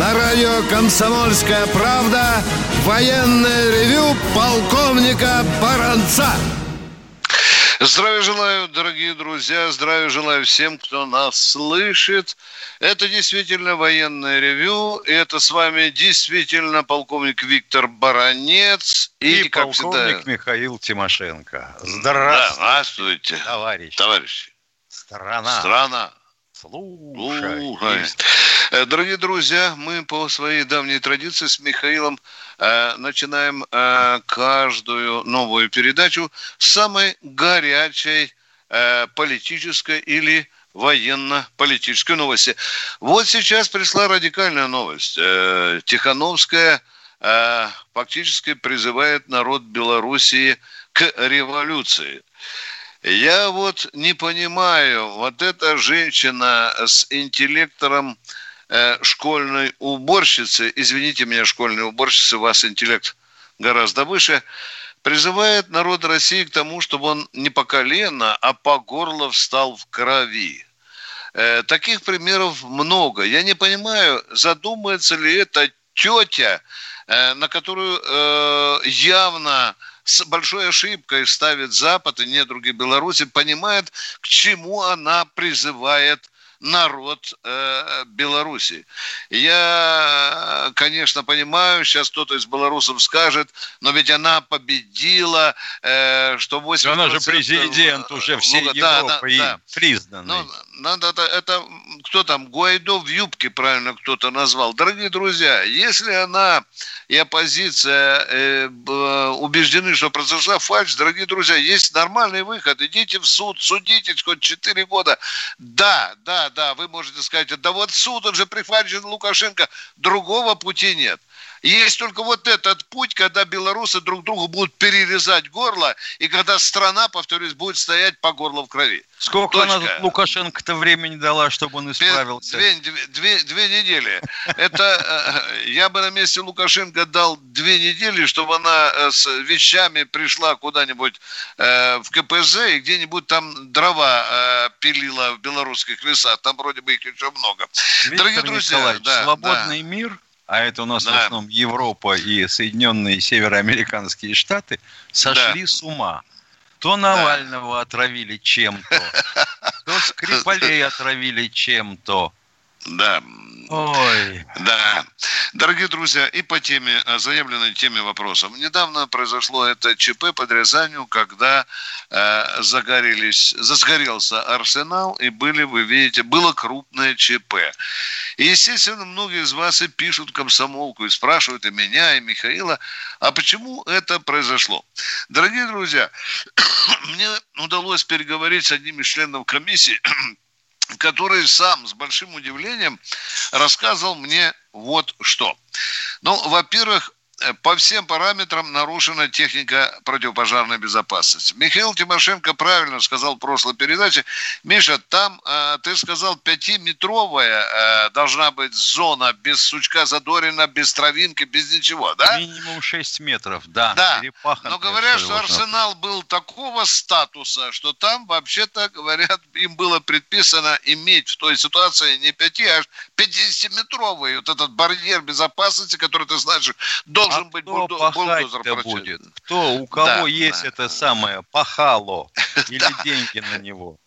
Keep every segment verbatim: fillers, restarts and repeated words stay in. На радио «Комсомольская правда» военное ревю полковника Баранца. Здравия желаю, дорогие друзья, здравия желаю всем, кто нас слышит. Это действительно военное ревю, и это с вами действительно полковник Виктор Баранец. И, и полковник всегда... Михаил Тимошенко. Здравствуйте, Здравствуйте. Товарищи. товарищи. Страна. Страна. Слушай. Слушай. Дорогие друзья, мы по своей давней традиции с Михаилом э, начинаем э, каждую новую передачу с самой горячей э, политической или военно-политической новости. Вот сейчас пришла радикальная новость. Э, Тихановская э, фактически призывает народ Белоруссии к революции. Я вот не понимаю, вот эта женщина с интеллектором школьной уборщицы, извините меня, школьные уборщицы, у вас интеллект гораздо выше, призывает народ России к тому, чтобы он не по колено, а по горло встал в крови. Э, таких примеров много. Я не понимаю, задумается ли эта тетя, э, на которую э, явно с большой ошибкой ставит Запад и недруги Беларуси, понимает, к чему она призывает народ э, Беларуси. Я, конечно, понимаю, сейчас кто-то из белорусов скажет, но ведь она победила, э, что восемь процентов... Она же президент уже всей Европы, да, да, да. признанный. Ну, это, это, кто там, Гуайдо в юбке, правильно кто-то назвал. Дорогие друзья, если она и оппозиция э, э, убеждены, что произошла фальшь, дорогие друзья, есть нормальный выход. Идите в суд, судитесь хоть четыре года. Да, да, да, вы можете сказать, да вот суд, он же прихвачен Лукашенко. Другого пути нет. Есть только вот этот путь, когда белорусы друг другу будут перерезать горло, и когда страна, повторюсь, будет стоять по горло в крови. Сколько она Лукашенко-то времени дала, чтобы он исправился? Две, две, две, две недели. Это я бы на месте Лукашенко дал две недели, чтобы она с вещами пришла куда-нибудь в ка пэ зэ и где-нибудь там дрова пилила в белорусских лесах. Там вроде бы их еще много. Дорогие друзья, свободный мир... А это у нас да. в основном Европа и Соединенные Североамериканские Штаты сошли да. с ума. То Навального да. отравили чем-то, то Скрипалей отравили чем-то. Да. Ой. Да. Дорогие друзья, и по теме, заявленной теме вопросов. Недавно произошло это ЧП под Рязанью, когда э, загорелись, засгорелся арсенал, и были, вы видите, было крупное ЧП. И, естественно, многие из вас и пишут комсомолку, и спрашивают и меня, и Михаила, а почему это произошло? Дорогие друзья, мне удалось переговорить с одним из членов комиссии, который сам с большим удивлением рассказывал мне вот что. Ну, во-первых, по всем параметрам нарушена техника противопожарной безопасности. Михаил Тимошенко правильно сказал в прошлой передаче. Миша, там, э, ты сказал, пятиметровая э, должна быть зона без сучка задорина, без травинки, без ничего, да? Минимум шесть метров, да. да. Но говорят, что арсенал был такого статуса, что там, вообще-то, говорят, им было предписано иметь в той ситуации не пяти, а пятидесятиметровый вот этот барьер безопасности, который, ты знаешь, до А быть кто бульдозер, пахать-то бульдозер будет? Кто, у кого да, есть да. это самое пахало или да. деньги на него?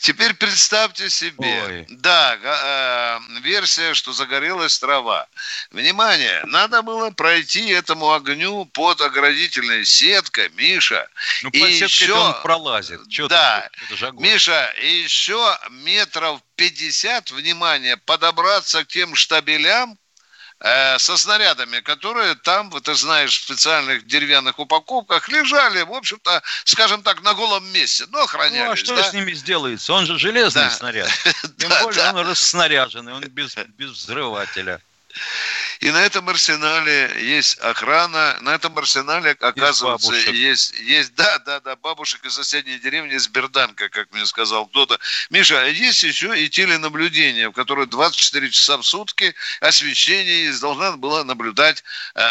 Теперь представьте себе, Ой. да, э, версия, что загорелась трава. Внимание, надо было пройти этому огню под оградительной сеткой, Миша. Ну, и под сеткой еще... он пролазит. Че да, ты, Миша, и еще метров пятьдесят, внимание, подобраться к тем штабелям, со снарядами, которые там, ты знаешь, в специальных деревянных упаковках лежали, в общем-то, скажем так, на голом месте, но охранялись. Ну, а что да? с ними сделается? Он же железный да. снаряд. Тем более он расснаряженный, он без, без взрывателя. И на этом арсенале есть охрана, на этом арсенале, оказывается, есть, есть, да, да, да, бабушек из соседней деревни, из Берданка, как мне сказал кто-то. Миша, а есть еще и теленаблюдение, в которое двадцать четыре часа в сутки освещение должна была наблюдать,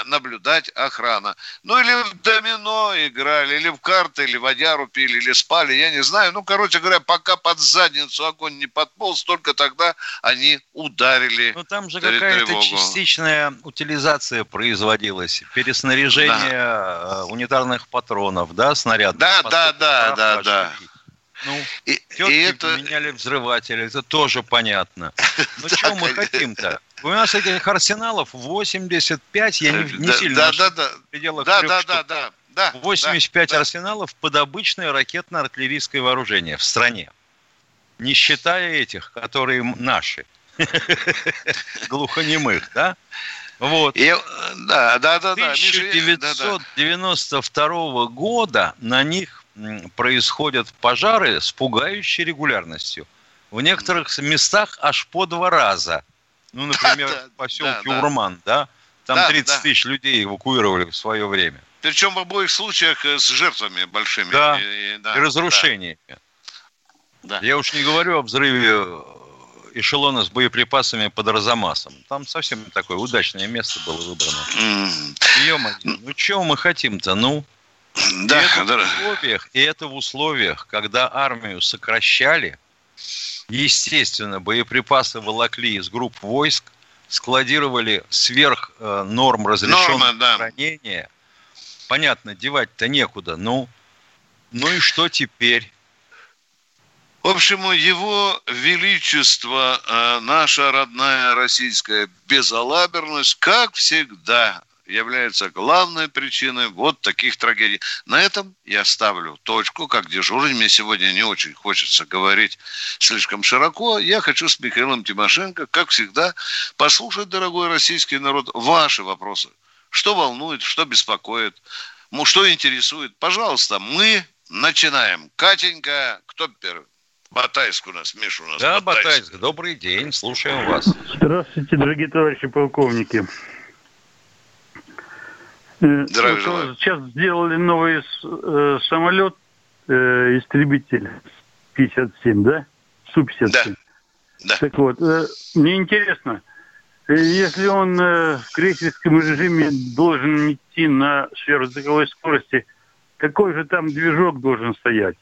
наблюдать охрана. Ну, или в домино играли, или в карты, или водяру пили, или спали, я не знаю. Ну, короче говоря, пока под задницу огонь не подполз, только тогда они ударили. Но там же какая-то тревогу. Частичная утилизация производилась, переснаряжение да. унитарных патронов, да, снарядов. Да, да, да, да, да. Ну, и, тетки и это... меняли взрыватели, это тоже понятно. Ну, чего мы хотим-то? У нас этих арсеналов восемьдесят пять, я не, не да, сильно... Да, да, да, в да, да, да, да, да. восемьдесят пять да, арсеналов да. под обычное ракетно-артиллерийское вооружение в стране. Не считая этих, которые наши. Глухонемых, да? Вот. И, да, да, да, тысяча девятьсот девяносто второго года на них происходят пожары с пугающей регулярностью. В некоторых местах аж по два раза. Ну, например, да, в поселке да, Урман, да? Там да, тридцать да. тысяч людей эвакуировали в свое время. Причем в обоих случаях с жертвами большими. Да, и, и, да, и разрушениями. Да. Я уж не говорю о взрыве эшелона с боеприпасами под Разомасом. Там совсем такое удачное место было выбрано. Ё-моё, ну чего мы хотим-то, ну? Да, и, это да. условиях, и это в условиях, когда армию сокращали, естественно, боеприпасы волокли из групп войск, складировали сверх э, норм разрешенного да. хранения. Понятно, девать-то некуда. Ну, ну и что теперь? В общем, его величество, э, наша родная российская безалаберность, как всегда, является главной причиной вот таких трагедий. На этом я ставлю точку, как дежурный. Мне сегодня не очень хочется говорить слишком широко. Я хочу с Михаилом Тимошенко, как всегда, послушать, дорогой российский народ, ваши вопросы. Что волнует, что беспокоит, что интересует. Пожалуйста, мы начинаем. Катенька, кто первый? Батайск у нас, Миша у нас. Да, Батайск. Батайск, добрый день, слушаем вас. Здравствуйте, дорогие товарищи полковники. Здравия. Сейчас сделали новый э, самолет, э, истребитель пятьдесят семь, да? Су пятьдесят семь. Да. Да. Так вот, э, мне интересно, э, если он э, в крейсерском режиме должен идти на сверхзвуковой скорости, какой же там движок должен стоять?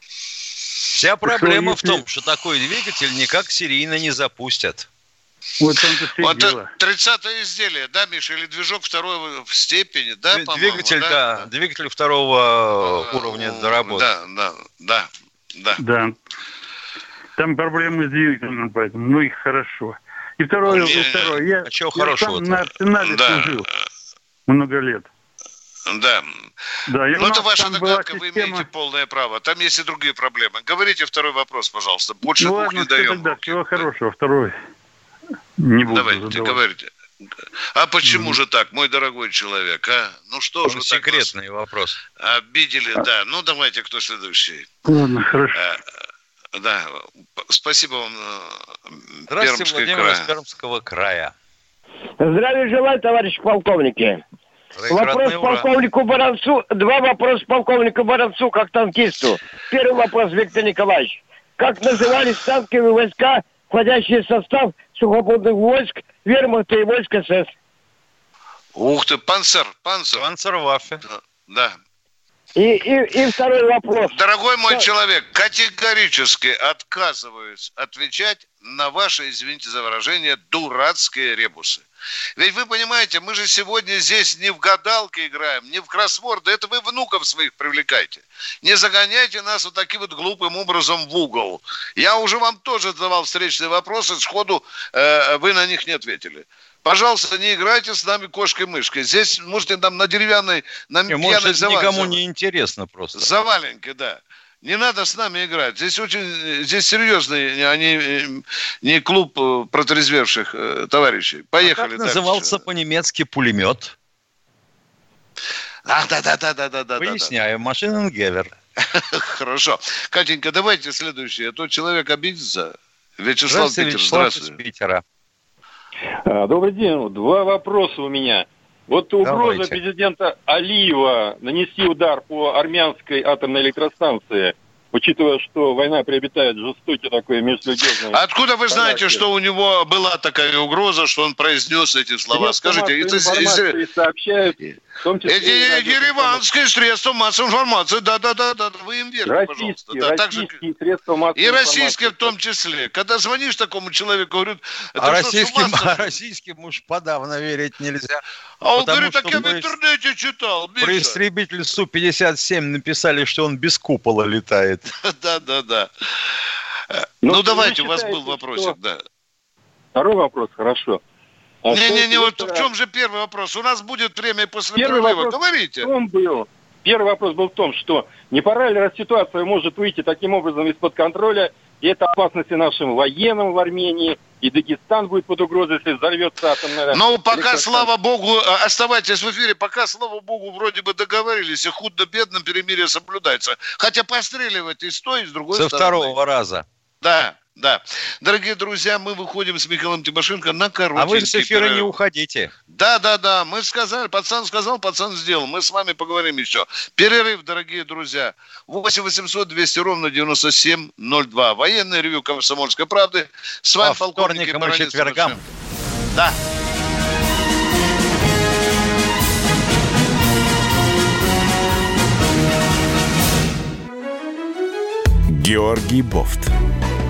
Вся проблема что, если... в том, что такой двигатель никак серийно не запустят. Вот, вот тридцатое изделие, да, Миша, или движок второй степени, да, Двигатель, по-моему? Двигатель, да, да, двигатель второго а, уровня доработки. Да, да, да, да. Да. Там проблемы с двигателем, поэтому, ну и хорошо. И второе, и второе. Я, а чего я хорошего сам на арсенале да. служил много лет. Да. Да, ну, это ваша догадка, вы система... имеете полное право. Там есть и другие проблемы. Говорите второй вопрос, пожалуйста. Больше ну, двух ладно, не даем. Тогда, всего да. хорошего, второй. Не буду Давайте, задавать. говорите. А почему mm. же так, мой дорогой человек, а? Ну что же секретный так вопрос. Обидели, а. да. Ну, давайте, кто следующий? Ладно, хорошо. А, да, спасибо вам, Здравствуйте, Пермский край. Здравствуйте, Пермского края. Здравия желаю, товарищи полковники. Вопрос полковнику Баранцу, два вопроса полковнику Баранцу, как танкисту. Первый вопрос, Виктор Николаевич. Как назывались танковые войска, входящие в состав сухопутных войск, вермахта и войск СС? Ух ты, панцер, панцер. Панцер Ваффе. Да. да. И, и, и второй вопрос. Дорогой мой Что? человек, категорически отказываюсь отвечать на ваши, извините за выражение, дурацкие ребусы. Ведь вы понимаете, мы же сегодня здесь не в гадалки играем, не в кроссворды. Это вы внуков своих привлекайте. Не загоняйте нас вот таким вот глупым образом в угол. Я уже вам тоже задавал встречные вопросы, сходу э, вы на них не ответили. Пожалуйста, не играйте с нами кошкой-мышкой. Здесь можете там на деревянной, на пьяной заваленке. Может, завал... никому не интересно просто. Заваленке, да. Не надо с нами играть. Здесь очень, здесь серьезный, а не, не клуб протрезвевших товарищей. Поехали. А как назывался дальше по-немецки пулемет? Ах, да-да-да-да-да-да. Поясняю, машинингевер. Хорошо. Катенька, давайте следующее. А то человек обидится. Вячеслав Питер, здравствуйте. Вячеслав из Питера. Добрый день. Два вопроса у меня. Вот угроза Давайте. президента Алиева нанести удар по армянской атомной электростанции, учитывая, что война приобретает жестокий такой междугезный... Откуда вы знаете, характер. Что у него была такая угроза, что он произнес эти слова? Нет, скажите, это... сообщают, в том числе... Эти ереванские средства массовой информации, да-да-да, вы им верите, пожалуйста. Да, российские также... средства массовой и российские информации. В том числе. Когда звонишь такому человеку, говорят... А российским, а российским уж подавно верить нельзя. А он говорит, так я в интернете читал. Миша. Про истребитель Су пятьдесят семь написали, что он без купола летает. Да, да, да. Но ну, давайте, считаете, у вас был вопросик, что... да. Второй вопрос, хорошо. А Не-не-не, не, вот в чем же первый вопрос? У нас будет время после первый прорыва, говорите. Был, первый вопрос был в том, что не пора ли раз ситуация может выйти таким образом из-под контроля, и это опасности нашим военным в Армении, и Дагестан будет под угрозой, если взорвется атомная... Ну, пока, слава богу, оставайтесь в эфире, пока, слава богу, вроде бы договорились, и худо-бедно перемирие соблюдается. Хотя постреливать и с той, и с другой Со стороны. Со второго раза. Да, да. Дорогие друзья, мы выходим с Михаилом Тимошенко на коротенький... А вы с эфира перерыв. Не уходите. Да, да, да. Мы сказали, пацан сказал, пацан сделал. Мы с вами поговорим еще. Перерыв, дорогие друзья. восемь восемьсот двести ровно девяносто семь ноль два. Военное ревю Комсомольской правды. С вами а полковник Баранец. По вторникам и четвергам. Да. Георгий Бофт.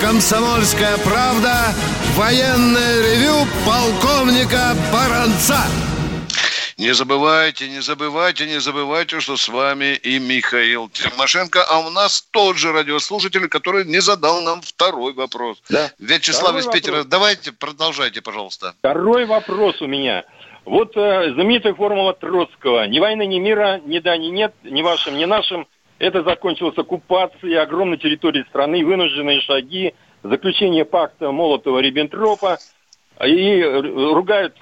«Комсомольская правда», военное ревю полковника Баранца. Не забывайте, не забывайте, не забывайте, что с вами и Михаил Тимошенко, а у нас тот же радиослушатель, который не задал нам второй вопрос. Да. Вячеслав второй из вопрос. Питера, давайте, продолжайте, пожалуйста. Второй вопрос у меня. Вот э, знаменитая формула Троцкого. Ни войны, ни мира, ни да, ни нет, ни вашим, ни нашим. Это закончилось оккупацией огромной территории страны, вынужденные шаги, заключение пакта Молотова-Риббентропа. И ругают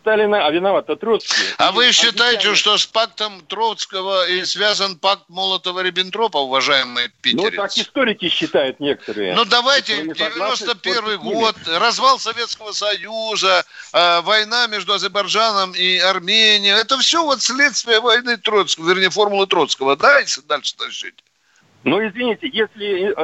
Сталина, а виноват Троцкий. А и вы считаете, объясняют... что с пактом Троцкого и связан пакт Молотова-Риббентропа, уважаемый питерец? Ну, так историки считают некоторые. Ну, давайте, девяносто первый год, развал Советского Союза, война между Азербайджаном и Арменией. Это все вот следствие войны Троцкого, вернее, формулы Троцкого. Да, если дальше тащить. Ну, извините, если...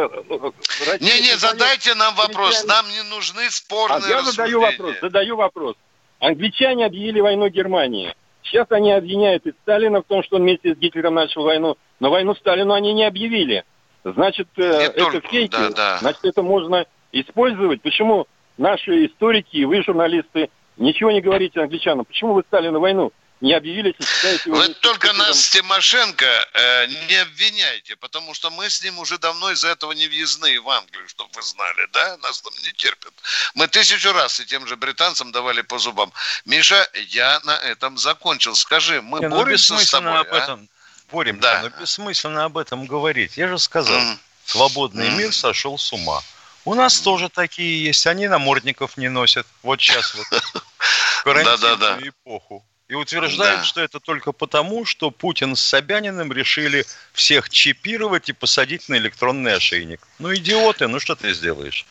Не, не, задайте нам вопрос. Нам не нужны спорные рассуждения. А я задаю вопрос, задаю вопрос. Англичане объявили войну Германии. Сейчас они обвиняют и Сталина в том, что он вместе с Гитлером начал войну. Но войну Сталину они не объявили. Значит, это фейки. Значит, это можно использовать. Почему наши историки и вы, журналисты, ничего не говорите англичанам? Почему вы Сталину войну не объявились, не считаете... Вы только нас, Тимошенко, э, не обвиняйте, потому что мы с ним уже давно из-за этого не въездны в Англию, чтобы вы знали, да? Нас там не терпят. Мы тысячу раз и тем же британцам давали по зубам. Миша, я на этом закончил. Скажи, мы не, боремся ну, с тобой, об этом, а? Боремся, да. Но бессмысленно об этом говорить. Я же сказал, mm. свободный mm. мир сошел с ума. У нас mm. тоже такие есть, они намордников не носят. Вот сейчас вот в карантинную эпоху. И утверждают, да. что это только потому, что Путин с Собяниным решили всех чипировать и посадить на электронный ошейник. Ну, идиоты, ну что ты сделаешь?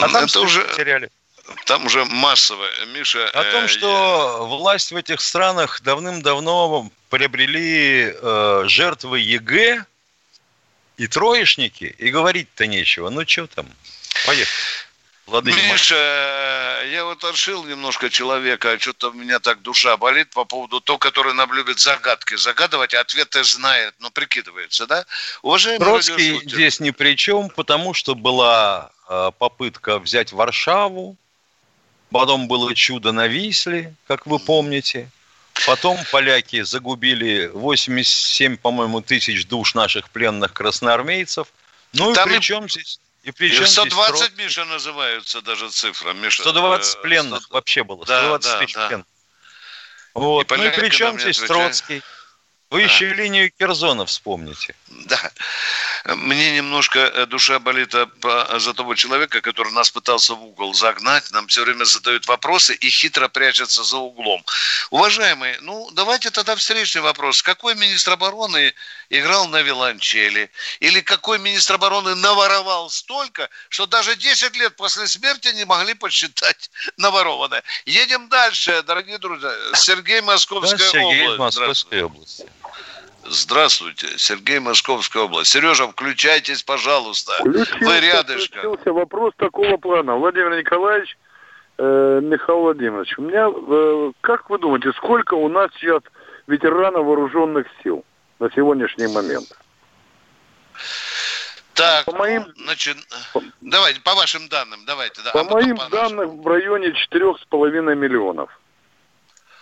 А там это уже потеряли. Там уже массово, Миша. О э, том, что я... власть в этих странах давным-давно приобрели э, жертвы ЕГЭ и троечники, и говорить-то нечего. Ну, что там? Поехали. Владимир. Миша, я вот отшил немножко человека, а что-то у меня так душа болит по поводу того, который нам любит загадки загадывать, а ответы знает, но прикидывается, да? Уважаемый Троцкий здесь ни при чем, потому что была э, попытка взять Варшаву, потом было чудо на Висле, как вы помните, потом поляки загубили восемьдесят семь, по-моему, тысяч душ наших пленных красноармейцев, ну там и причем и... здесь... И причем сто двадцать, Миша, называются даже цифры. Миша, сто двадцать пленных сто... вообще было. сто двадцать да, да, тысяч да. пленных. Вот. И поляки, ну и причем здесь отвечают... Троцкий. Вы да. еще линию Керзона вспомните. Да. Мне немножко душа болит за того человека, который нас пытался в угол загнать. Нам все время задают вопросы и хитро прячется за углом. Уважаемые, ну давайте тогда встречный вопрос. Какой министр обороны играл на виолончели? Или какой министр обороны наворовал столько, что даже десять лет после смерти не могли подсчитать наворованное? Едем дальше, дорогие друзья. Сергей, Московская да, Сергей, область. Московская область. Здравствуйте, Сергей, Московская область. Сережа, включайтесь, пожалуйста. Включился, вы рядышком. Включился вопрос такого плана. Владимир Николаевич, э, Михаил Владимирович, у меня, э, как вы думаете, сколько у нас сейчас ветеранов вооруженных сил на сегодняшний момент? Так, по моим, значит, по, давайте, по вашим данным, давайте. Да, по а моим по данным, в районе четыре целых пять миллионов.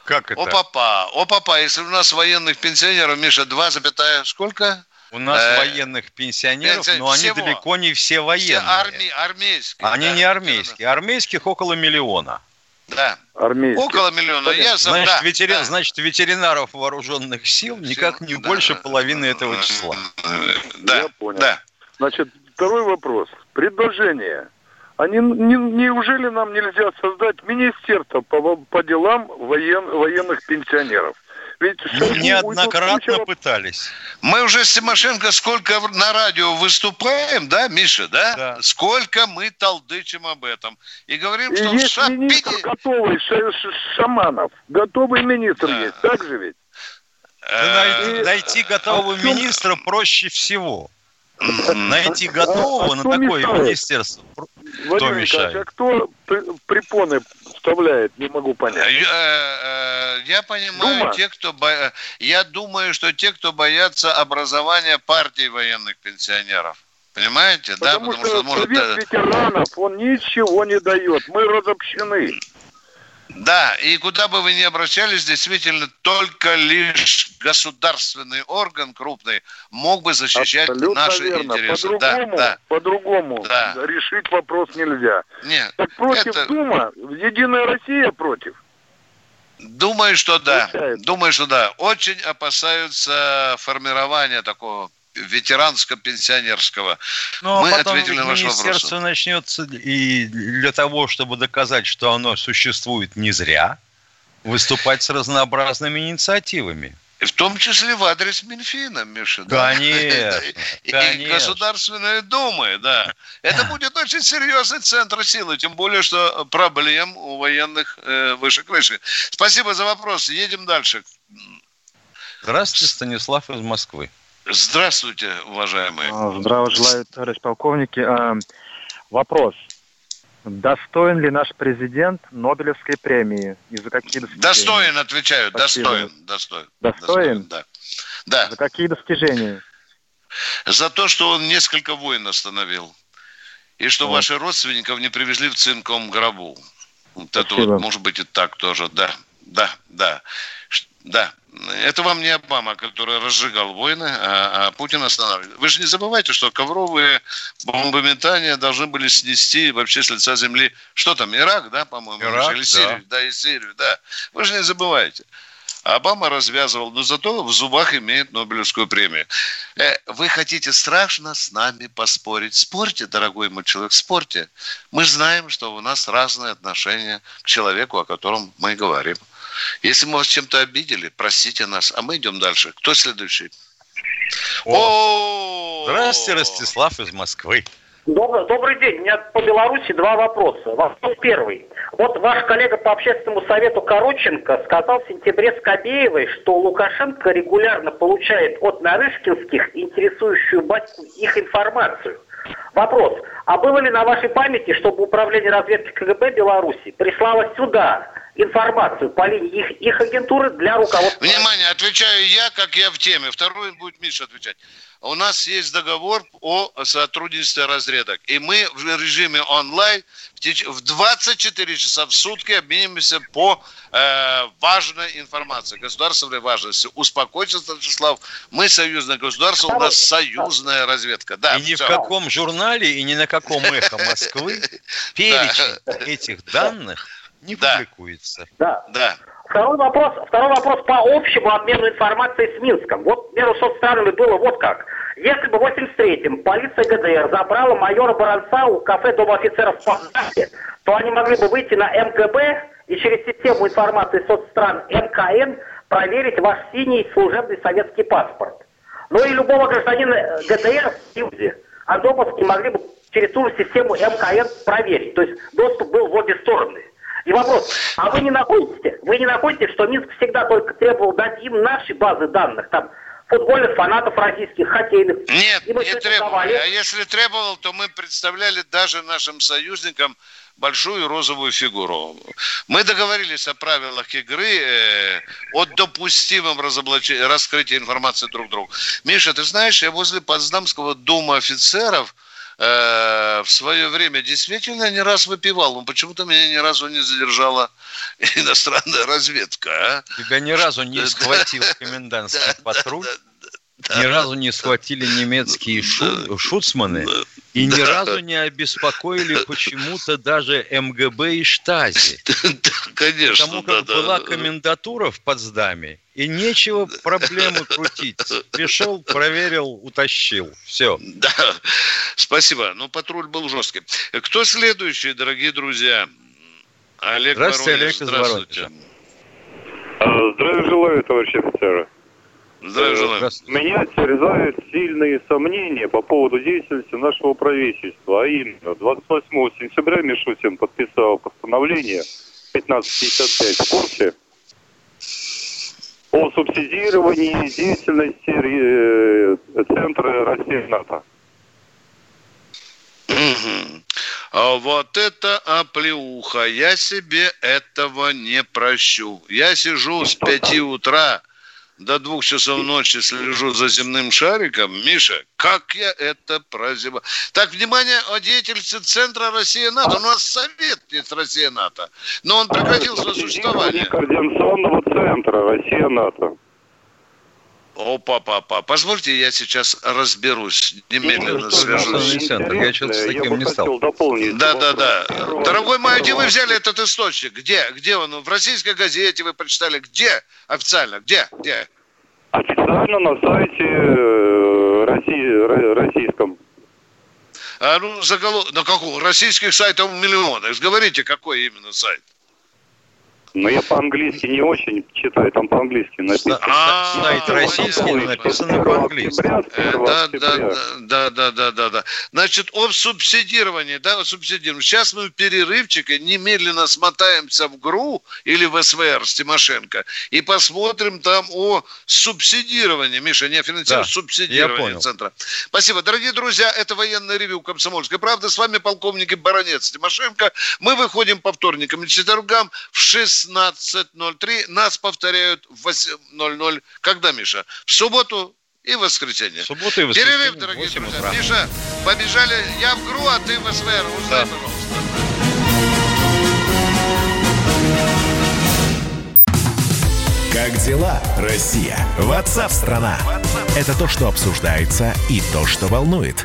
Как это? Опа-па, опа-па, если у нас военных пенсионеров, Миша, два запятая сколько? У нас э-э- военных пенсионеров, пенсион... но они всего. Далеко не все военные. Все арми... армейские. Они да, не армейские, армейских около миллиона. Да, армейские. Около миллиона. Я сам, значит, да, ветерин... да. Значит, ветеринаров вооруженных сил никак не да. больше половины этого числа. Да, я понял. Да. Значит, второй вопрос. Предложение. А не, не, неужели нам нельзя создать министерство по, по делам воен, военных пенсионеров? Ведь неоднократно куча... пытались. Мы уже с Тимошенко сколько на радио выступаем, да, Миша, да? да. Сколько мы толдычим об этом. И говорим, и что... есть ша... министр готовый, ша- ша- Шаманов. Готовый министр да. есть, так же ведь? И... Найти готового а министра проще всего. Найти готового а, а на такое мешает? Министерство. Владимир Николаевич, а кто препоны вставляет, не могу понять. Я, я понимаю, Дума? те, кто бо... я думаю, что те, кто боятся образования партии военных пенсионеров. Понимаете? Потому, да? Потому что, что может... совет ветеранов, он ничего не дает. Мы разобщены. Да, и куда бы вы ни обращались, действительно, только лишь государственный орган крупный мог бы защищать абсолютно наши верно. Интересы. По-другому, да, да. по-другому да. решить вопрос нельзя. Нет, так против это... Дума? Единая Россия против? Думаю, что да. Получается. Думаю, что да. Очень опасаются формирования такого ветеранско-пенсионерского. Ну, а мы потом ответили на ваш вопрос. Министерство начнется и для того, чтобы доказать, что оно существует не зря, выступать с разнообразными инициативами. В том числе в адрес Минфина, Миша. Конечно. Да? И Государственной Думы, да. Это будет очень серьезный центр силы, тем более, что проблем у военных э, выше крыши. Спасибо за вопрос. Едем дальше. Здравствуйте, Станислав из Москвы. Здравствуйте, уважаемые. Здравия желаю, товарищ полковник. Вопрос. Достоин ли наш президент Нобелевской премии? И за какие достижения? Достоин, отвечаю. Достоин. Достоин? Достоин, да. да. За какие достижения? За то, что он несколько войн остановил. И что вот. Ваших родственников не привезли в цинковом гробу. Вот спасибо. Это вот, может быть, и так тоже. Да, да, да. Да, это вам не Обама, который разжигал войны, а Путин останавливает. Вы же не забывайте, что ковровые бомбометания должны были снести вообще с лица земли, что там, Ирак, да, по-моему, Ирак, или да. Сирию, да, и Сирию, да. Вы же не забывайте. Обама развязывал, но зато в зубах имеет Нобелевскую премию. Э, вы хотите страшно с нами поспорить? Спорьте, дорогой мой человек, спорьте. Мы знаем, что у нас разные отношения к человеку, о котором мы говорим. Если мы вас чем-то обидели, простите нас, а мы идем дальше. Кто следующий? О, здравствуйте, Ростислав из Москвы. Добрый, добрый день. У меня по Беларуси два вопроса. Вопрос первый. Вот ваш коллега по общественному совету Короченко сказал в сентябре Скобеевой, что Лукашенко регулярно получает от нарышкинских интересующую батьку их информацию. Вопрос. А было ли на вашей памяти, чтобы управление разведки КГБ Беларуси прислало сюда информацию по линии их, их агентуры для руководства. Внимание, отвечаю я, как я в теме. Второй будет Миша отвечать. У нас есть договор о сотрудничестве разведок. И мы в режиме онлайн в двадцать четыре часа в сутки обменимся по э, важной информации, государственной важности. Успокойтесь, Вячеслав, мы союзное государство, у нас союзная разведка. Да, и ни все. В каком журнале и ни на каком эхо Москвы перечень этих данных не да. публикуется. Да. Да. Второй вопрос, второй вопрос по общему обмену информацией с Минском. Вот между странами было вот как. Если бы в восемьдесят третьем полиция ГДР забрала майора Баранца у кафе Дома офицеров в Потсдаме, то они могли бы выйти на МГБ и через систему информации соцстран МКН проверить ваш синий служебный советский паспорт. Ну и любого гражданина ГДР в Союзе Андроповские могли бы через ту же систему МКН проверить. То есть доступ был в обе стороны. И вопрос, а вы не находите, вы не находите, что Минск всегда только требовал дать им наши базы данных, там, футбольных фанатов российских, хоккейных? Нет, не требовали. А если требовал, то мы представляли даже нашим союзникам большую розовую фигуру. Мы договорились о правилах игры, э, о допустимом разоблачении, раскрытии информации друг другу. Миша, ты знаешь, я возле Потсдамского дома офицеров в свое время действительно не раз выпивал. Но почему-то меня ни разу не задержала иностранная разведка. А? Тебя ни разу не схватил комендантский патруль, ни разу не схватили немецкие шуцманы и ни разу не обеспокоили почему-то даже МГБ и Штази. Конечно. Потому как была комендатура в Потсдаме, и нечего проблемы крутить. Пришел, проверил, утащил. Все. Да. Спасибо. Но патруль был жесткий. Кто следующий, дорогие друзья? Олег Здравствуйте, Воронеж. Олег здравствуйте. Из Воронежа. Здравия желаю, товарищи офицеры. Здравия желаю. Меня терзают сильные сомнения по поводу деятельности нашего правительства. А именно, двадцать восьмого сентября Мишустин подписал постановление пятнадцать пятьдесят пять в Курсе о субсидировании деятельности Центра России НАТО. А вот это оплеуха. Я себе этого не прощу. Я сижу с пяти утра до двух часов ночи, слежу за земным шариком. Миша, как я это прозевал? Так, внимание, о деятельности Центра России НАТО. У нас советник России НАТО. Но он прекратил свое существование. Координационного центра Россия НАТО. О, папа, папа, позвольте, я сейчас разберусь, немедленно свяжусь. Я что-то с таким не стал. Да, да, да. Дорогой мой, где вы взяли этот источник? Где? Где он? В российской газете вы прочитали? Где? Официально? Где? Где? Официально на сайте России, российском. А, ну, заголовок. На каком? Российских сайтов миллионы. Говорите, какой именно сайт? Но я по-английски не очень читаю, там по-английски написано. Сайт российский написано по-английски. Да, да, да, да, да. Значит, о субсидировании, да, о субсидировании. Сейчас мы в перерывчике немедленно смотаемся в ГРУ или в СВР с Тимошенко и посмотрим там о субсидировании, Миша, не о финансировании, да, субсидировании центра. Спасибо. Дорогие друзья, это военное ревю «Комсомольской правды». С вами полковники Баранец, Тимошенко. Мы выходим по вторникам и четвергам в шестнадцать ноль три. Нас повторяют в восемь ноль ноль. Когда, Миша? В субботу и воскресенье. В субботу и воскресенье. Перерыв, дорогие друзья. Утра. Миша, побежали. Я в ГРУ, а ты в СВР. Узнай, да. пожалуйста. Как дела, Россия? Ватсап-страна. Это то, что обсуждается и то, что волнует.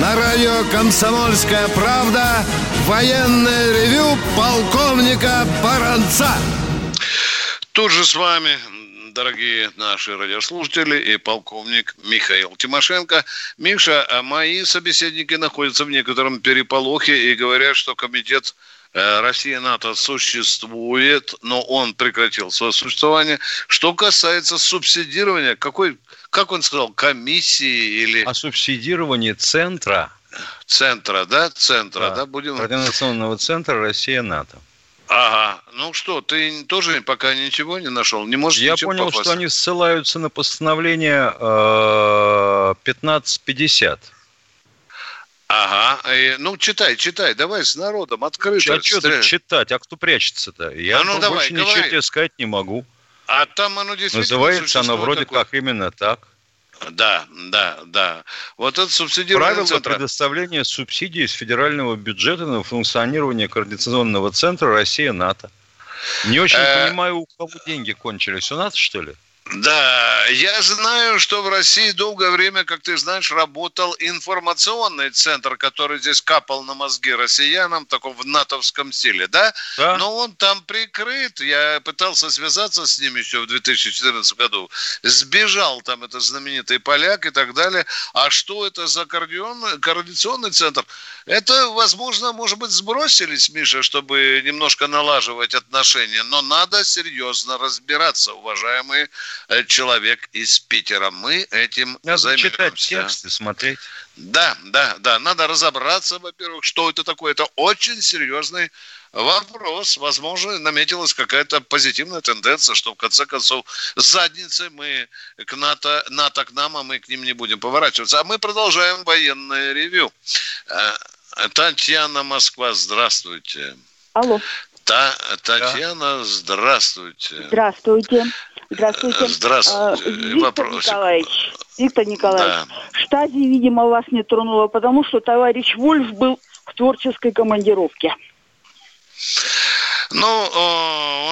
На радио «Комсомольская правда» военное ревю полковника Баранца. Тут же с вами, дорогие наши радиослушатели, и полковник Михаил Тимошенко. Миша, мои собеседники находятся в некотором переполохе и говорят, что комитет Россия НАТО существует, но он прекратил свое существование. Что касается субсидирования, какой, как он сказал, комиссии или... О субсидировании центра. Центра, да? Центра, да, да? Будем... Координационного центра Россия-НАТО. Ага. Ну что, ты тоже пока ничего не нашел? Не можешь Я понял, попасть? Что они ссылаются на постановление э, пятнадцать пятьдесят. Ага. И, ну, читай, читай. Давай с народом открыто. А что тут читать? А кто прячется-то? Я а ну, давай, больше говори. Ничего тебе сказать не могу. А там оно действительно называется оно вроде такое. Как именно так. Да, да, да. Вот это субсидирование Правила центра. Предоставления субсидий из федерального бюджета на функционирование координационного центра Россия-НАТО. Не очень э... понимаю, у кого деньги кончились. У нас, что ли? Да, я знаю, что в России долгое время, как ты знаешь, работал информационный центр, который здесь капал на мозги россиянам, в таком в натовском стиле, да? Да. Но он там прикрыт. Я пытался связаться с ним еще в две тысячи четырнадцатом году. Сбежал там этот знаменитый поляк и так далее. А что это за координационный центр? Это, возможно, может быть, сбросились, Миша, чтобы немножко налаживать отношения. Но надо серьезно разбираться, уважаемые человек из Питера. Мы этим надо займемся. Надо читать тексты, смотреть. Да, да, да. Надо разобраться, во-первых, что это такое. Это очень серьезный вопрос. Возможно, наметилась какая-то позитивная тенденция, что в конце концов задницы мы к НАТО, НАТО к нам, а мы к ним не будем поворачиваться. А мы продолжаем военное ревью. Татьяна, Москва, здравствуйте. Алло. Та- Татьяна, да. Здравствуйте. Здравствуйте. Здравствуйте. Здравствуйте. Виктор Вопросик. Николаевич. Виктор Николаевич. Да. Штази, видимо, вас не тронуло, потому что товарищ Вольф был в творческой командировке. Ну,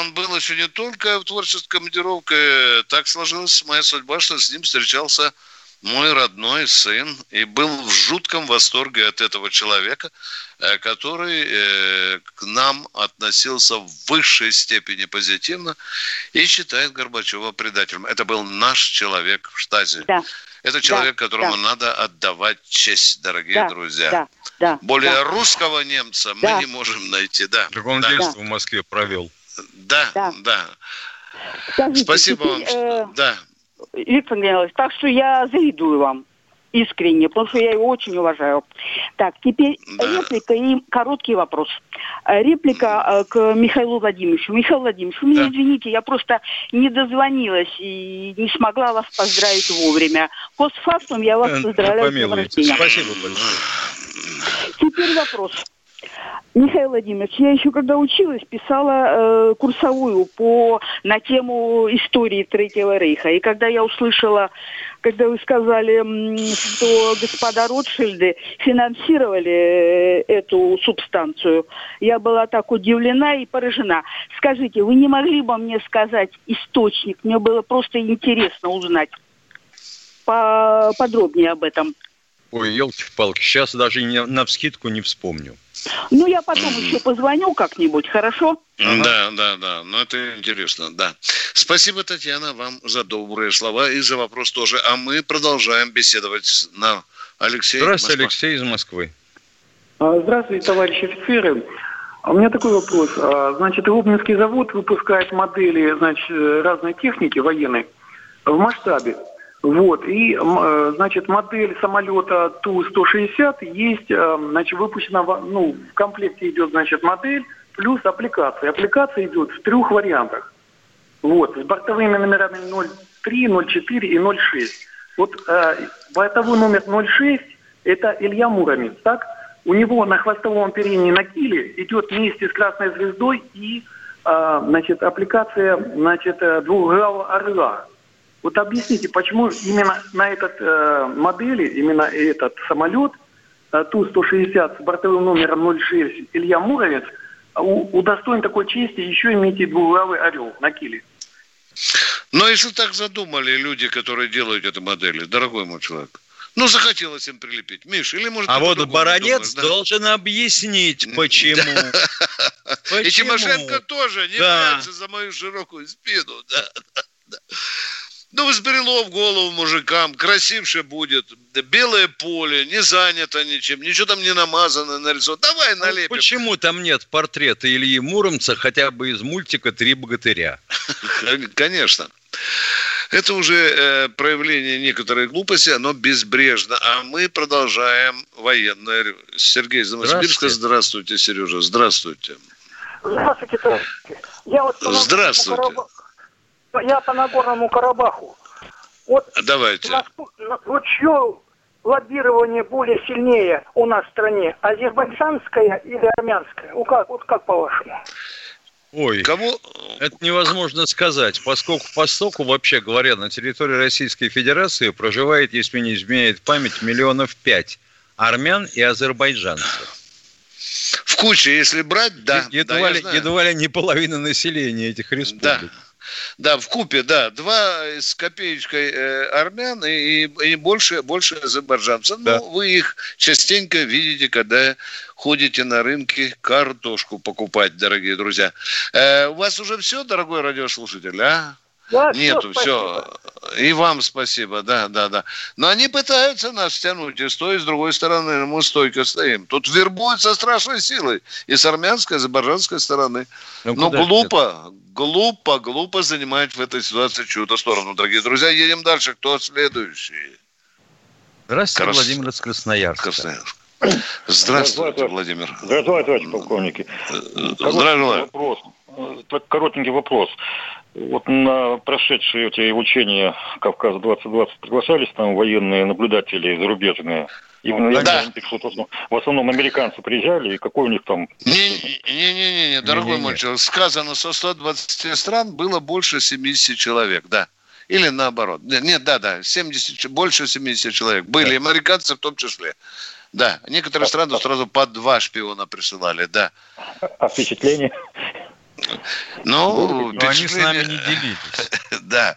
он был еще не только в творческой командировке. Так сложилась моя судьба, что с ним встречался мой родной сын и был в жутком восторге от этого человека, который к нам относился в высшей степени позитивно и считает Горбачева предателем. Это был наш человек в штазе. Да. Это человек, да, которому да. надо отдавать честь, дорогие да, друзья. Да, да, Более да. русского немца да. мы не можем найти. Да. Так он да. детство в Москве провел. Да, да. да. Скажите, спасибо теперь, вам. Э... Да. Виктор Николаевич, так что я завидую вам искренне, потому что я его очень уважаю. Так, теперь да. реплика и короткий вопрос. Реплика к Михаилу Владимировичу. Михаил Владимирович, вы да. меня извините, я просто не дозвонилась и не смогла вас поздравить вовремя. Постфактум я вас поздравляю с днем рождения. Спасибо большое. Теперь вопрос. Михаил Владимирович, я еще когда училась, писала э, курсовую по, на тему истории Третьего Рейха. И когда я услышала, когда вы сказали, что господа Ротшильды финансировали эту субстанцию, я была так удивлена и поражена. Скажите, вы не могли бы мне сказать источник? Мне было просто интересно узнать подробнее об этом. Ой, елки-палки, сейчас даже навскидку не вспомню. Ну, я потом еще позвоню как-нибудь, хорошо? Ага. Да, да, да, ну это интересно, да. Спасибо, Татьяна, вам за добрые слова и за вопрос тоже. А мы продолжаем беседовать на Алексея. Здравствуйте, Москва. Алексей из Москвы. Здравствуйте, товарищи офицеры. У меня такой вопрос. Значит, Рубнинский завод выпускает модели, значит, разной техники военной в масштабе. Вот, и, значит, модель самолета Ту сто шестьдесят есть, значит, выпущена, ну, в комплекте идет, значит, модель плюс аппликация. Аппликация идет в трех вариантах. Вот, с бортовыми номерами ноль три, ноль четыре и ноль шесть. Вот, э, бортовой номер ноль шесть – это Илья Муромец, так? У него на хвостовом оперении на киле идет вместе с красной звездой и, э, значит, аппликация, значит, двухглавого орла. Вот объясните, почему именно на этот э, модели, именно этот самолет э, Ту сто шестьдесят с бортовым номером ноль шесть Илья Муромец удостоен такой чести еще иметь и двуглавый орел на киле? Ну, если так задумали люди, которые делают эту модель, дорогой мой человек, ну, захотелось им прилепить. Миш, или может... А вот Баранец думаешь, должен да? объяснить, почему. И Тимошенко тоже, не прячься за мою широкую спину, да. Ну, взбрело в голову мужикам, красивше будет, белое поле, не занято ничем, ничего там не намазано, нарисовано. Давай налепим. Ну, почему там нет портрета Ильи Муромца хотя бы из мультика «Три богатыря»? Конечно. Это уже э, проявление некоторой глупости, оно безбрежно. А мы продолжаем военное ревю. Сергей из Новосибирска. Здравствуйте. Здравствуйте, Сережа. Здравствуйте. Здравствуйте, товарищи. Я вот по Здравствуйте. Карабах... Я по Нагорному Карабаху. Вот давайте. Вот чье лоббирование более сильнее у нас в стране? Азербайджанское или армянское? Вот как, вот как по-вашему? Ой, кому? Это невозможно сказать, поскольку по СОКу, вообще говоря, на территории Российской Федерации проживает, если не изменяет память, миллионов пять армян и азербайджанцев. В куче, если брать, да. Е- едва, да ли, едва ли не половина населения этих республик. Да. Да, в купе, да, два с копеечкой э, армян и, и больше, больше азербайджанцев. Да. Ну, вы их частенько видите, когда ходите на рынке картошку покупать, дорогие друзья. Э, у вас уже все, дорогой радиослушатель, а? Да, нету, все, все. И вам спасибо, да, да, да. Но они пытаются нас тянуть, и с той, и с другой стороны мы стойко стоим. Тут вербуют со страшной силой, и с армянской, и с азербайджанской стороны. Ну, Но глупо, это? глупо, глупо занимать в этой ситуации чью-то сторону, дорогие друзья. Едем дальше, кто следующий? Здравствуйте, Крас... Владимир из Красноярска. Красноярск. Здравствуйте, Владимир. Здравствуйте, товарищи полковники. Здравствуйте. Вопрос. Коротенький вопрос. Вот на прошедшие эти учения Кавказа двадцать двадцать приглашались там военные наблюдатели зарубежные. И да. В основном американцы приезжали, и какой у них там... Не-не-не, дорогой не, не, мой не. человек, сказано, со ста двадцати стран было больше семидесяти человек, да. Или наоборот. Нет, да-да, больше семидесяти человек. Были да. американцы в том числе. Да, некоторые а, страны а, сразу по два шпиона присылали, да. А впечатление... Ну, ну они с нами не делились. Да.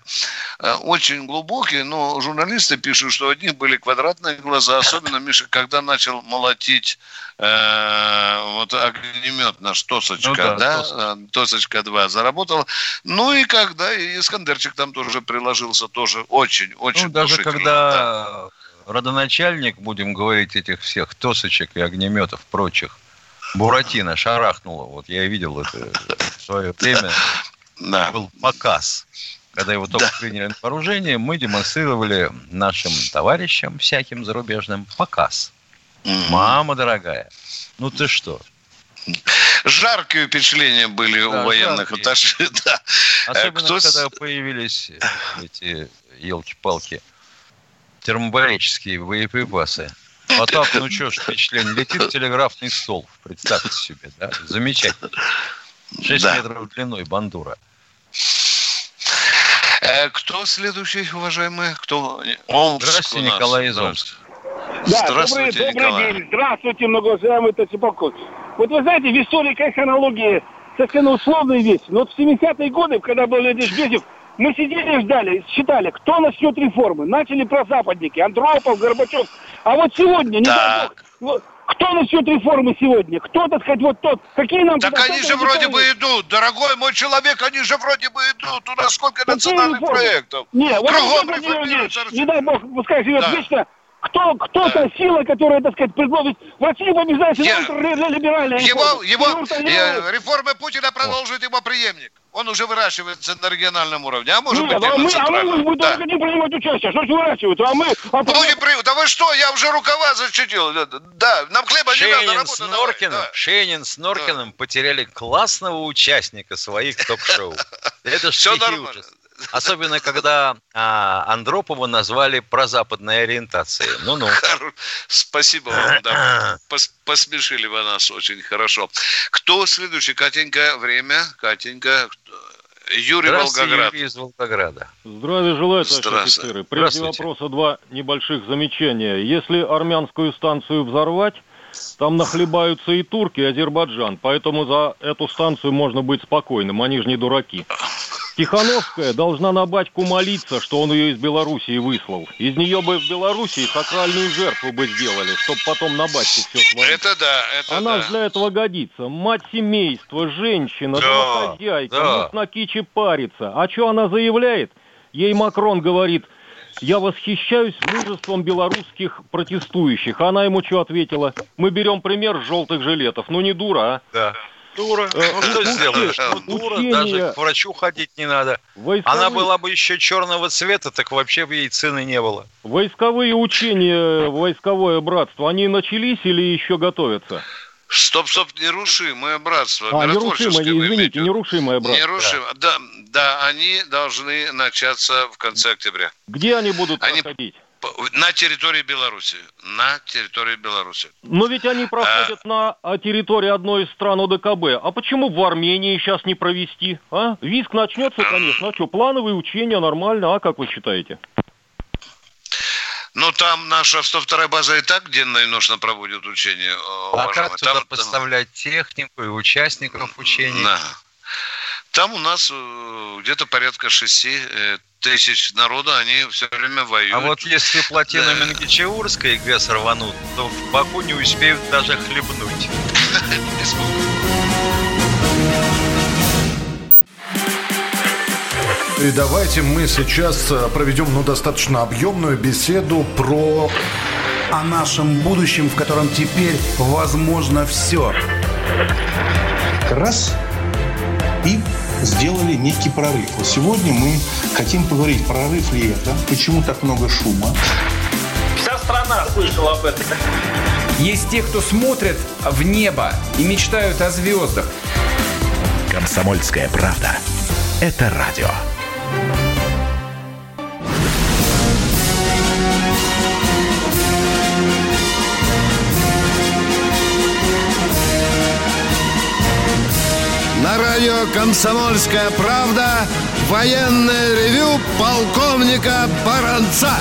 Очень глубокие, но журналисты пишут, что у них были квадратные глаза. Особенно, Миша, когда начал молотить э, вот огнемет наш Тосочка, ну, да, да? Тосочка. Тосочка два заработала. Ну и когда и Искандерчик там тоже приложился, тоже очень, очень ну, даже когда да. родоначальник, будем говорить, этих всех Тосочек и огнеметов прочих, Буратино шарахнуло. Вот я видел это в свое время. Да. Был показ. Когда его только да. приняли на вооружение, мы демонстрировали нашим товарищам всяким зарубежным показ. Mm-hmm. Мама дорогая, ну ты что? Жаркие впечатления были да, у военных аташей. Да. Особенно, Кто... когда появились эти, елки-палки, термобарические боеприпасы. А так, ну что ж, впечатление, летит телеграфный столб, представьте себе, да? Замечательно. шесть да. метров длиной бандура. Э, кто следующий, уважаемый? Кто? Омск. Здравствуйте, Николай из Омска. Да, Здравствуйте, добрый, Николай. Добрый день. Здравствуйте, многоуважаемый Тачибаков. Вот вы знаете, в истории, конечно, аналогия совершенно условная вещь. Но вот в семидесятые годы, когда был Леонид Брежнев, мы сидели и ждали, считали, кто начнет реформы. Начали прозападники, Андропов, Горбачев. А вот сегодня, не дай бог, кто насчет реформы сегодня? Кто, так сказать, вот тот? Какие нам... Так они же вроде бы идут, дорогой мой человек, они же вроде бы идут. У нас сколько национальных проектов. Нет, вот не дай бог, пускай живет вечно. Кто, кто та сила, которая, так сказать, предложит... В России побеждает либеральная реформа. Реформы Путина продолжит его преемник. Он уже выращивается на региональном уровне. А может Нет, быть, а мы, а мы, мы да. только не принимать участие. Что же выращивается? А мы... А... Будем при... Да вы что? Я уже рукава зачистил. Да, нам хлеба Шенин не надо. Работа, с Норкиным, давай, да. Шенин с Норкиным да. потеряли классного участника своих ток-шоу. Это же стихи ужас. Особенно, когда а, Андропова назвали прозападной ориентацией. Ну-ну. Спасибо вам, да. Пос- посмешили вы нас очень хорошо. Кто следующий? Катенька, время. Катенька. Юрий Волгоград. Юрий из Волгограда. Здравия желаю, товарищи офицеры. Прежде вопроса два небольших замечания. Если армянскую станцию взорвать, там нахлебаются и турки, и Азербайджан. Поэтому за эту станцию можно быть спокойным. Они же не дураки. Тихановская должна на батьку молиться, что он ее из Белоруссии выслал. Из нее бы в Белоруссии сакральную жертву бы сделали, чтобы потом на батьку все свалить. Это да, это Она да. же для этого годится. Мать семейства, женщина, да, домохозяйка, да. муж на киче парится. А что она заявляет? Ей Макрон говорит: я восхищаюсь мужеством белорусских протестующих. А она ему что ответила? Мы берем пример желтых жилетов. Ну не дура, а? Да. Дура. Ну что сделаешь? Ну дура, даже к врачу ходить не надо. Она была бы еще черного цвета, так вообще бы ей цены не было. Войсковые учения, войсковое братство, они начались или еще готовятся? Стоп, стоп, нерушимое братство. А, нерушимое, извините, нерушимое братство. Нерушимое, да. Да, да, они должны начаться в конце октября. Где они будут они... проходить? На территории Беларуси. На территории Беларуси. Но ведь они проходят а... на территории одной из стран о дэ ка бэ. А почему в Армении сейчас не провести? А? Виск начнется, конечно. А что, плановые учения нормально, а как вы считаете? Ну, там наша сто вторая база и так денно и ночно проводит учения. А как туда там... подставлять технику и участников учений? Да. Там у нас где-то порядка шесть тысяч народа, они все время воюют. А вот если плотину да. Менгичеурской ГЭС рванут, то в Баку не успеют даже хлебнуть. И давайте мы сейчас проведем, ну, достаточно объемную беседу про... о нашем будущем, в котором теперь возможно все. Раз и сделали некий прорыв. Вот сегодня мы хотим поговорить, прорыв ли это, почему так много шума. Вся страна слышала об этом. Есть те, кто смотрят в небо и мечтают о звездах. «Комсомольская правда» — это радио. На радио «Комсомольская правда» военное ревю полковника Баранца.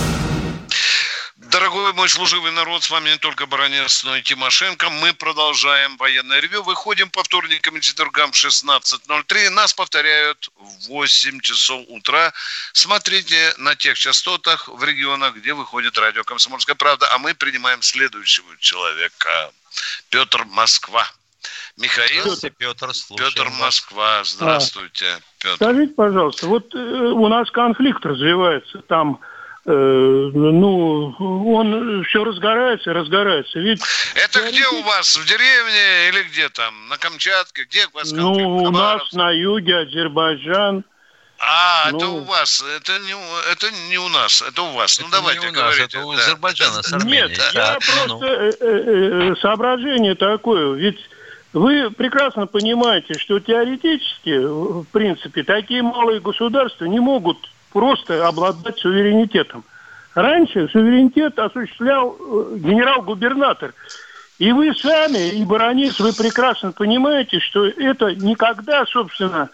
Дорогой мой служивый народ, с вами не только Баранец, но и Тимошенко. Мы продолжаем военное ревю. Выходим по вторникам и четвергам в шестнадцать ноль три. Нас повторяют в восемь часов утра. Смотрите на тех частотах в регионах, где выходит радио «Комсомольская правда». А мы принимаем следующего человека. Петр, Москва. Михаил, Петр, Петр Москва. Здравствуйте, а, Петр. Скажите, пожалуйста, вот э, у нас конфликт развивается там. Ну, он все разгорается, разгорается. Ведь это где у вас, в деревне или где там, на Камчатке? Где у вас конфликт? Ну, у нас на юге Азербайджан. А, ну, это у вас, это не, это не у нас, это у вас. Это ну, давайте у говорите. Нас, это у Азербайджана с Арменией. Нет, да. Я ну, просто ну. соображение такое. Ведь вы прекрасно понимаете, что теоретически, в принципе, такие малые государства не могут... просто обладать суверенитетом. Раньше суверенитет осуществлял генерал-губернатор. И вы сами, и Баранец, вы прекрасно понимаете, что это никогда, собственно,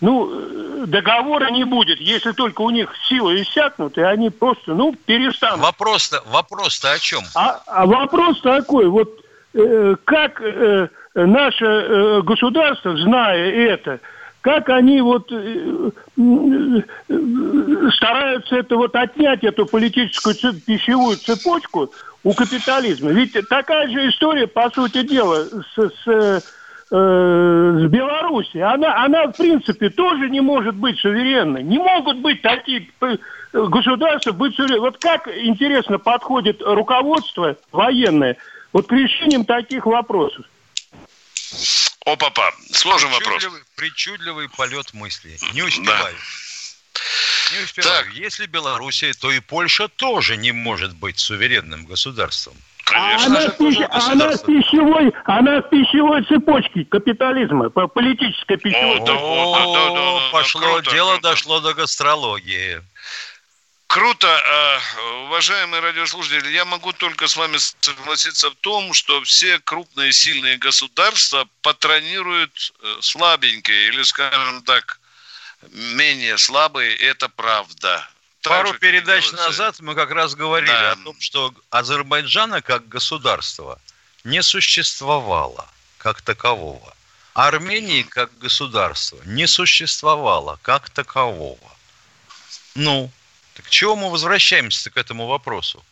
ну, договора не будет, если только у них силы иссякнут, и они просто, ну, перестанут. Вопрос-то, вопрос-то о чем? А, а вопрос такой, вот э, как э, наше э, государство, зная это, как они вот стараются это вот отнять, эту политическую пищевую цепочку у капитализма. Ведь такая же история, по сути дела, с, с, э, с Белоруссией. Она, она, в принципе, тоже не может быть суверенной. Не могут быть такие государства быть суверенными. Вот как, интересно, подходит руководство военное вот к решениям таких вопросов. Опа-па. Сложен вопрос. Причудливый полет мысли. Не успеваю. Да. Не успеваю. Так. Если Белоруссия, то и Польша тоже не может быть суверенным государством. Конечно. А она, пищ... она, с пищевой, она с пищевой цепочки капитализма, по политической пищевой цепочке. О, пошло дело, дошло до гастрологии. Круто, уважаемые радиослушатели, я могу только с вами согласиться в том, что все крупные сильные государства патронируют слабенькие, или, скажем так, менее слабые, это правда. Пару же, передач назад мы как раз говорили да. о том, что Азербайджана как государства не существовало как такового. Армении как государства не существовало как такового. Ну... К чему мы возвращаемся к этому вопросу?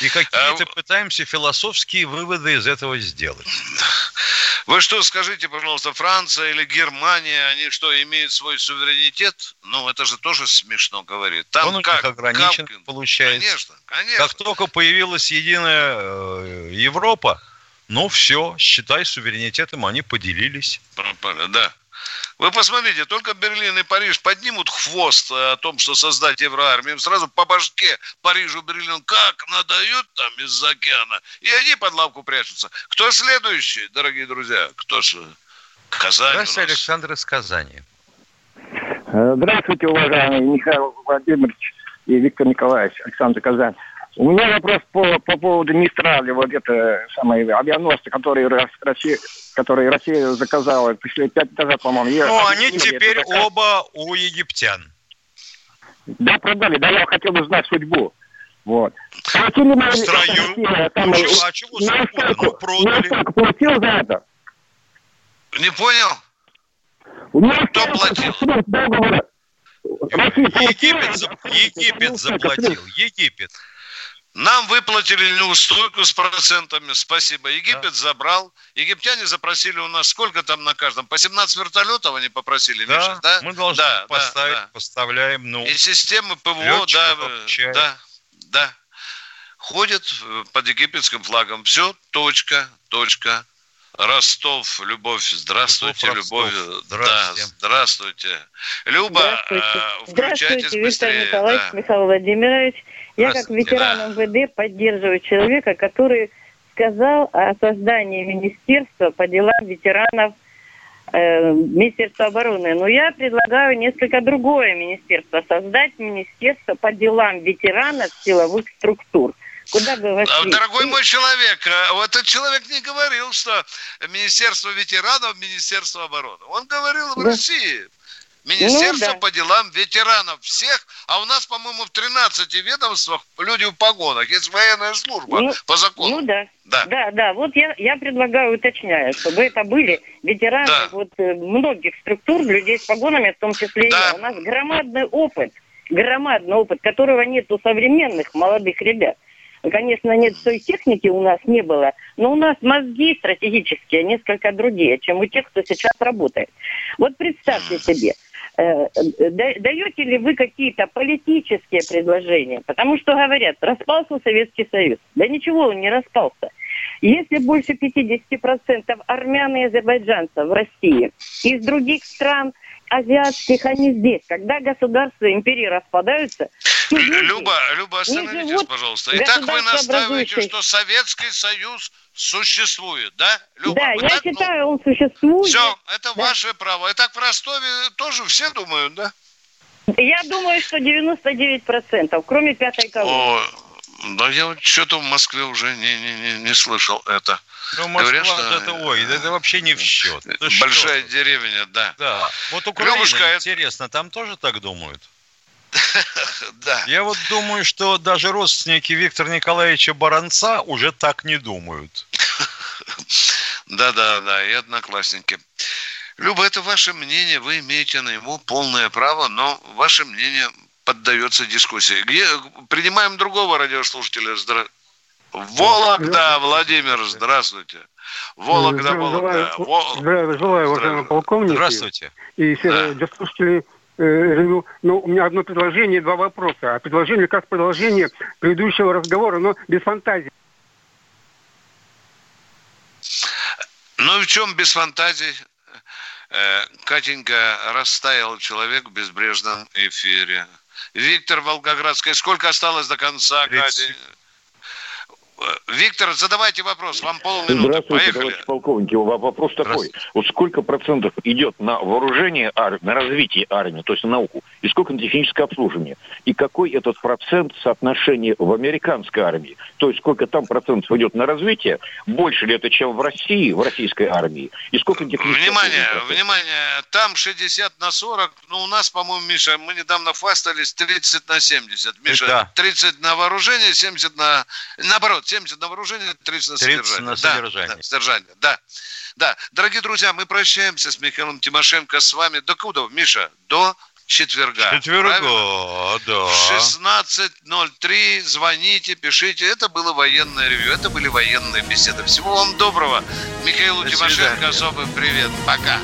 И какие-то а... пытаемся философские выводы из этого сделать. Вы что, скажите, пожалуйста, Франция или Германия, они что, имеют свой суверенитет? Ну, это же тоже смешно говорит. Там он как? Ограничен, как... получается. Конечно, конечно. Как только появилась единая Европа, ну, все, считай, суверенитетом они поделились. Пропали, да. Вы посмотрите, только Берлин и Париж поднимут хвост о том, что создать евроармию. Сразу по башке Парижу, Берлину как надают там из-за океана. И они под лавку прячутся. Кто следующий, дорогие друзья? Кто же? Казань. Здравствуйте, Александр из Казани. Здравствуйте, уважаемый Михаил Владимирович и Виктор Николаевич. Александр Казань. У меня вопрос по, по поводу Мистраля, вот это самое авианосцы, которые Россия, которые Россия заказала, пришли пять назад, по-моему. Ну, они теперь оба у египтян. Да, продали, да, я хотел бы знать судьбу. Вот. А в строю? Там, ну, чего, а чего судьбу? Продали. Кто платил за это? Не понял. У меня кто платил? Египет, за... Египет заплатил, Египет. Нам выплатили неустойку с процентами. Спасибо. Египет да. забрал. Египтяне запросили у нас сколько там на каждом? По семнадцать вертолетов они попросили. Да, Миша, да? мы должны да, поставить, да, да. поставляем. Ну, и системы ПВО, да, да, да, ходят под египетским флагом. Все, точка, точка. Ростов, Любовь, здравствуйте, Ростов, Любовь, здравствуйте. Да, здравствуйте. Люба, здравствуйте. Включайтесь здравствуйте, быстрее. Виктор Николаевич, да. Михаил Владимирович. Я как ветеран МВД поддерживаю человека, который сказал о создании министерства по делам ветеранов э, Министерства обороны. Но я предлагаю несколько другое министерство. Создать министерство по делам ветеранов силовых структур. Куда бы вошли? Дорогой мой человек, вот этот человек не говорил, что Министерство ветеранов, Министерство обороны. Он говорил в да. России. Министерство ну, да. по делам ветеранов всех, а у нас, по-моему, в тринадцати ведомствах люди в погонах, есть военная служба ну, по закону. Ну да, да, да, да. Вот я, я предлагаю, уточняю, чтобы это были ветераны да. вот, многих структур, людей с погонами, в том числе да. и я. У нас громадный опыт, громадный опыт, которого нет у современных молодых ребят. Конечно, нет той техники у нас не было, но у нас мозги стратегические несколько другие, чем у тех, кто сейчас работает. Вот представьте себе, даете ли вы какие-то политические предложения? Потому что говорят, распался Советский Союз. Да ничего он не распался. Если больше пятьдесят процентов армян и азербайджанцев в России из других стран азиатских, они здесь. Когда государства империи распадаются... Люба, Люба, остановитесь, пожалуйста. Итак, вы настаиваете, что Советский Союз существует, да, Люба? Да, вы я так, считаю, ну... он существует. Все, это да. ваше право. Итак, в Ростове тоже все думают, да? Я думаю, что девяносто девять процентов, кроме пятой колонны. Да я вот что-то в Москве уже не, не, не, не слышал это. Ну, Москва, говорят, что... это, ой, это вообще не в счет. Это большая что-то. Деревня, да. Да. Вот Украина, Любушка, интересно, это... там тоже так думают? Да. Я вот думаю, что даже родственники Виктора Николаевича Баранца уже так не думают. Да-да-да, и одноклассники. Люба, это ваше мнение, вы имеете на него полное право, но ваше мнение... поддается дискуссии. Где... Принимаем другого радиослушателя. Здра... Вологда, Владимир, здравствуйте. Вологда, Вологда. Здравия желаю, уважаемые полковники. Здравствуйте. И все да. радиослушатели. Ну, у меня одно предложение и два вопроса. А предложение как продолжение предыдущего разговора, но без фантазии. Ну и в чем без фантазии? Катенька, растаял человек в безбрежном эфире. Виктор Волгоградский. Сколько осталось до конца, Катя? Виктор, задавайте вопрос. Вам полминуты. Здравствуйте, поехали. Товарищ полковник. Вопрос такой. Вот сколько процентов идет на вооружение армии, на развитие армии, то есть на науку, и сколько на техническое обслуживание? И какой этот процент соотношение в американской армии? То есть сколько там процентов идет на развитие? Больше ли это, чем в России, в российской армии? И сколько на техническое внимание, обслуживание? Внимание, там шестьдесят на сорок, но у нас, по-моему, Миша, мы недавно хвастались тридцать на семьдесят. Миша, да. тридцать на вооружение, семьдесят на... Наоборот, семьдесят на вооружение, тридцать на содержание. тридцать на содержание. Да, да, содержание. Да, да. Дорогие друзья, мы прощаемся с Михаилом Тимошенко, с вами до Кудова, Миша, до четверга. Четверга, правильно? Да. В шестнадцать ноль три звоните, пишите. Это было военное ревью, это были военные беседы. Всего вам доброго. Михаилу Тимошенко особый привет. Пока.